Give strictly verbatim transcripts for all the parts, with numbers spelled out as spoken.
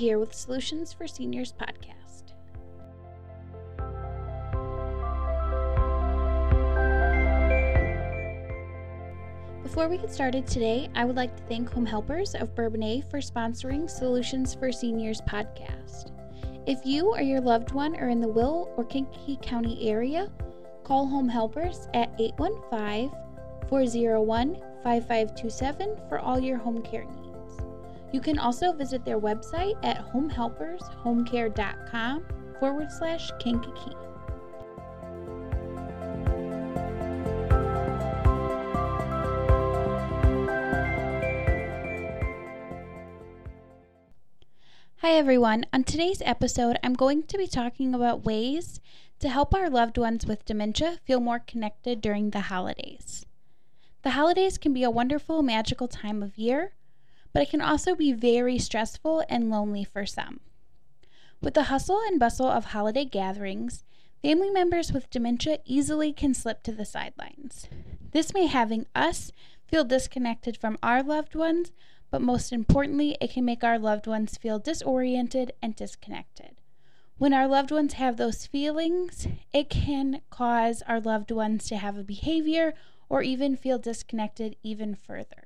here with Solutions for Seniors podcast. Before we get started today, I would like to thank Home Helpers of Bourbonnais for sponsoring Solutions for Seniors podcast. If you or your loved one are in the Will or Kankakee County area, call Home Helpers at eight one five, four zero one, five five two seven for all your home care needs. You can also visit their website at homehelpershomecare.com forward slash Kankakee. Hi everyone, on today's episode I'm going to be talking about ways to help our loved ones with dementia feel more connected during the holidays. The holidays can be a wonderful, magical time of year, but it can also be very stressful and lonely for some. With the hustle and bustle of holiday gatherings, family members with dementia easily can slip to the sidelines. This may having us feel disconnected from our loved ones, but most importantly, it can make our loved ones feel disoriented and disconnected. When our loved ones have those feelings, it can cause our loved ones to have a behavior or even feel disconnected even further.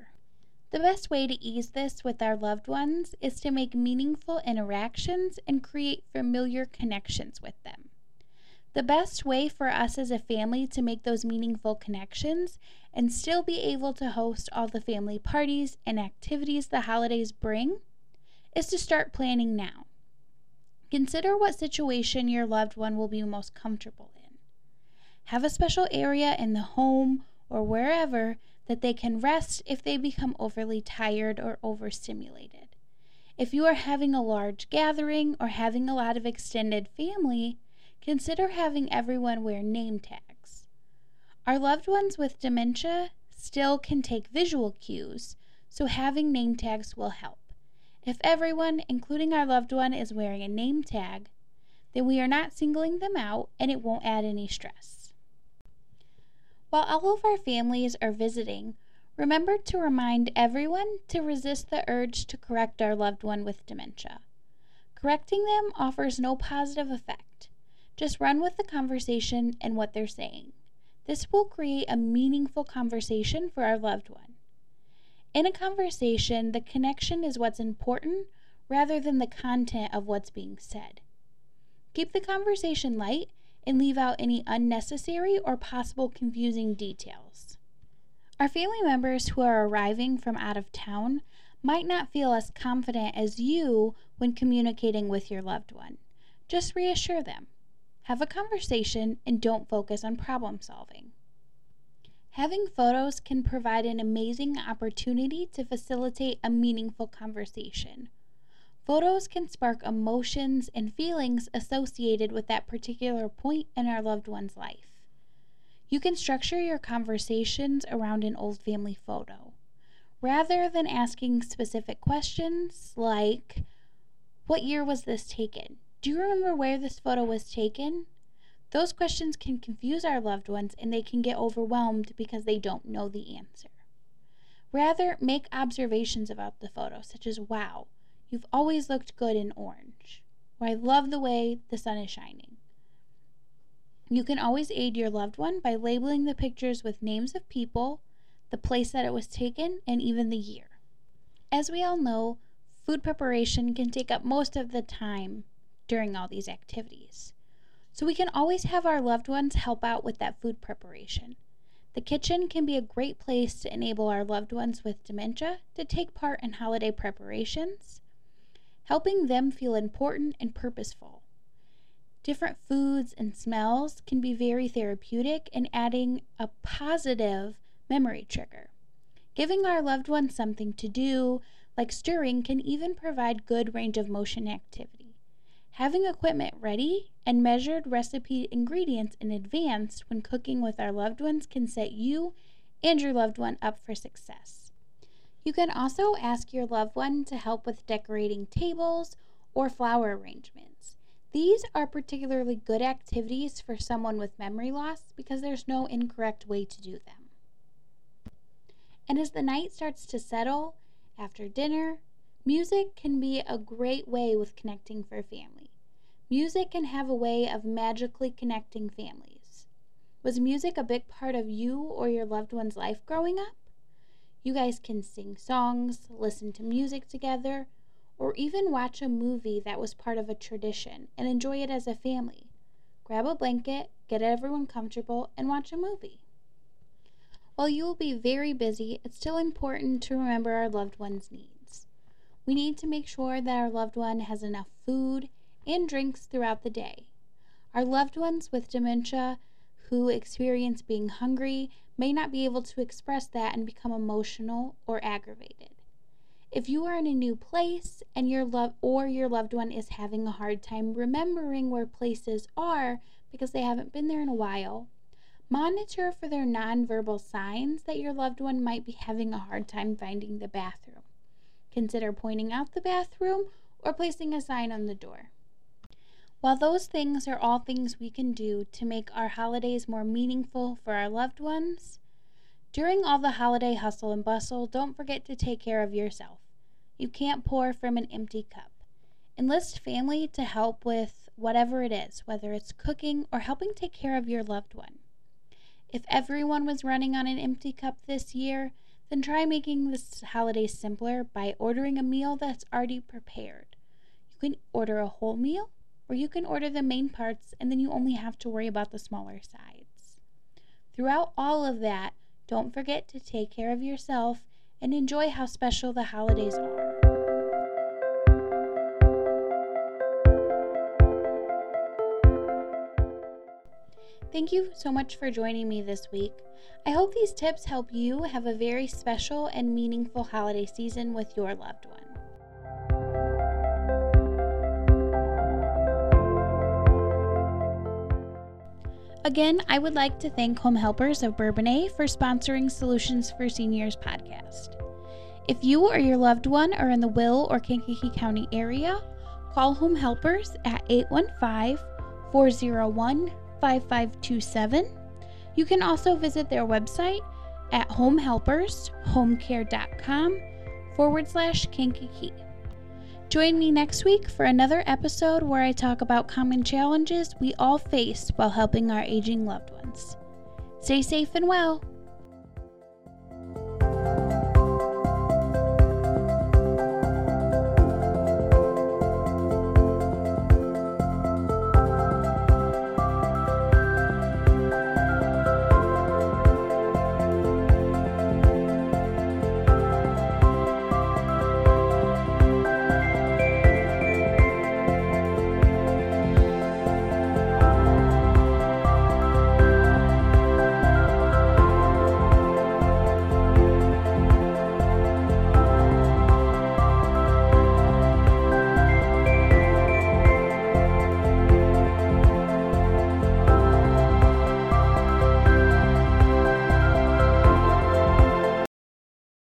The best way to ease this with our loved ones is to make meaningful interactions and create familiar connections with them. The best way for us as a family to make those meaningful connections and still be able to host all the family parties and activities the holidays bring is to start planning now. Consider what situation your loved one will be most comfortable in. Have a special area in the home or wherever that they can rest if they become overly tired or overstimulated. If you are having a large gathering or having a lot of extended family, consider having everyone wear name tags. Our loved ones with dementia still can take visual cues, so having name tags will help. If everyone, including our loved one, is wearing a name tag, then we are not singling them out and it won't add any stress. While all of our families are visiting, remember to remind everyone to resist the urge to correct our loved one with dementia. Correcting them offers no positive effect. Just run with the conversation and what they're saying. This will create a meaningful conversation for our loved one. In a conversation, the connection is what's important rather than the content of what's being said. Keep the conversation light and leave out any unnecessary or possible confusing details. Our family members who are arriving from out of town might not feel as confident as you when communicating with your loved one. Just reassure them. Have a conversation and don't focus on problem solving. Having photos can provide an amazing opportunity to facilitate a meaningful conversation. Photos can spark emotions and feelings associated with that particular point in our loved one's life. You can structure your conversations around an old family photo. Rather than asking specific questions like, "What year was this taken? Do you remember where this photo was taken?" Those questions can confuse our loved ones and they can get overwhelmed because they don't know the answer. Rather, make observations about the photo, such as, "Wow, you've always looked good in orange," or "I love the way the sun is shining." You can always aid your loved one by labeling the pictures with names of people, the place that it was taken, and even the year. As we all know, food preparation can take up most of the time during all these activities. So we can always have our loved ones help out with that food preparation. The kitchen can be a great place to enable our loved ones with dementia to take part in holiday preparations, helping them feel important and purposeful. Different foods and smells can be very therapeutic and adding a positive memory trigger. Giving our loved ones something to do, like stirring, can even provide good range of motion activity. Having equipment ready and measured recipe ingredients in advance when cooking with our loved ones can set you and your loved one up for success. You can also ask your loved one to help with decorating tables or flower arrangements. These are particularly good activities for someone with memory loss because there's no incorrect way to do them. And as the night starts to settle after dinner, Music can be a great way with connecting for family. Music can have a way of magically connecting families. Was music a big part of you or your loved one's life growing up? You guys can sing songs, listen to music together, or even watch a movie that was part of a tradition and enjoy it as a family. Grab a blanket, get everyone comfortable, and watch a movie. While you will be very busy, it's still important to remember our loved one's needs. We need to make sure that our loved one has enough food and drinks throughout the day. Our loved ones with dementia who experience being hungry may not be able to express that and become emotional or aggravated. If you are in a new place and your love or your loved one is having a hard time remembering where places are because they haven't been there in a while, monitor for their nonverbal signs that your loved one might be having a hard time finding the bathroom. Consider pointing out the bathroom or placing a sign on the door. While those things are all things we can do to make our holidays more meaningful for our loved ones, during all the holiday hustle and bustle, don't forget to take care of yourself. You can't pour from an empty cup. Enlist family to help with whatever it is, whether it's cooking or helping take care of your loved one. If everyone was running on an empty cup this year, then try making this holiday simpler by ordering a meal that's already prepared. You can order a whole meal, or you can order the main parts, and then you only have to worry about the smaller sides. Throughout all of that, don't forget to take care of yourself and enjoy how special the holidays are. Thank you so much for joining me this week. I hope these tips help you have a very special and meaningful holiday season with your loved one. Again, I would like to thank Home Helpers of Bourbonnais for sponsoring Solutions for Seniors podcast. If you or your loved one are in the Will or Kankakee County area, call Home Helpers at eight one five, four oh one, five five two seven. You can also visit their website at homehelpershomecare.com forward slash Kankakee. Join me next week for another episode where I talk about common challenges we all face while helping our aging loved ones. Stay safe and well.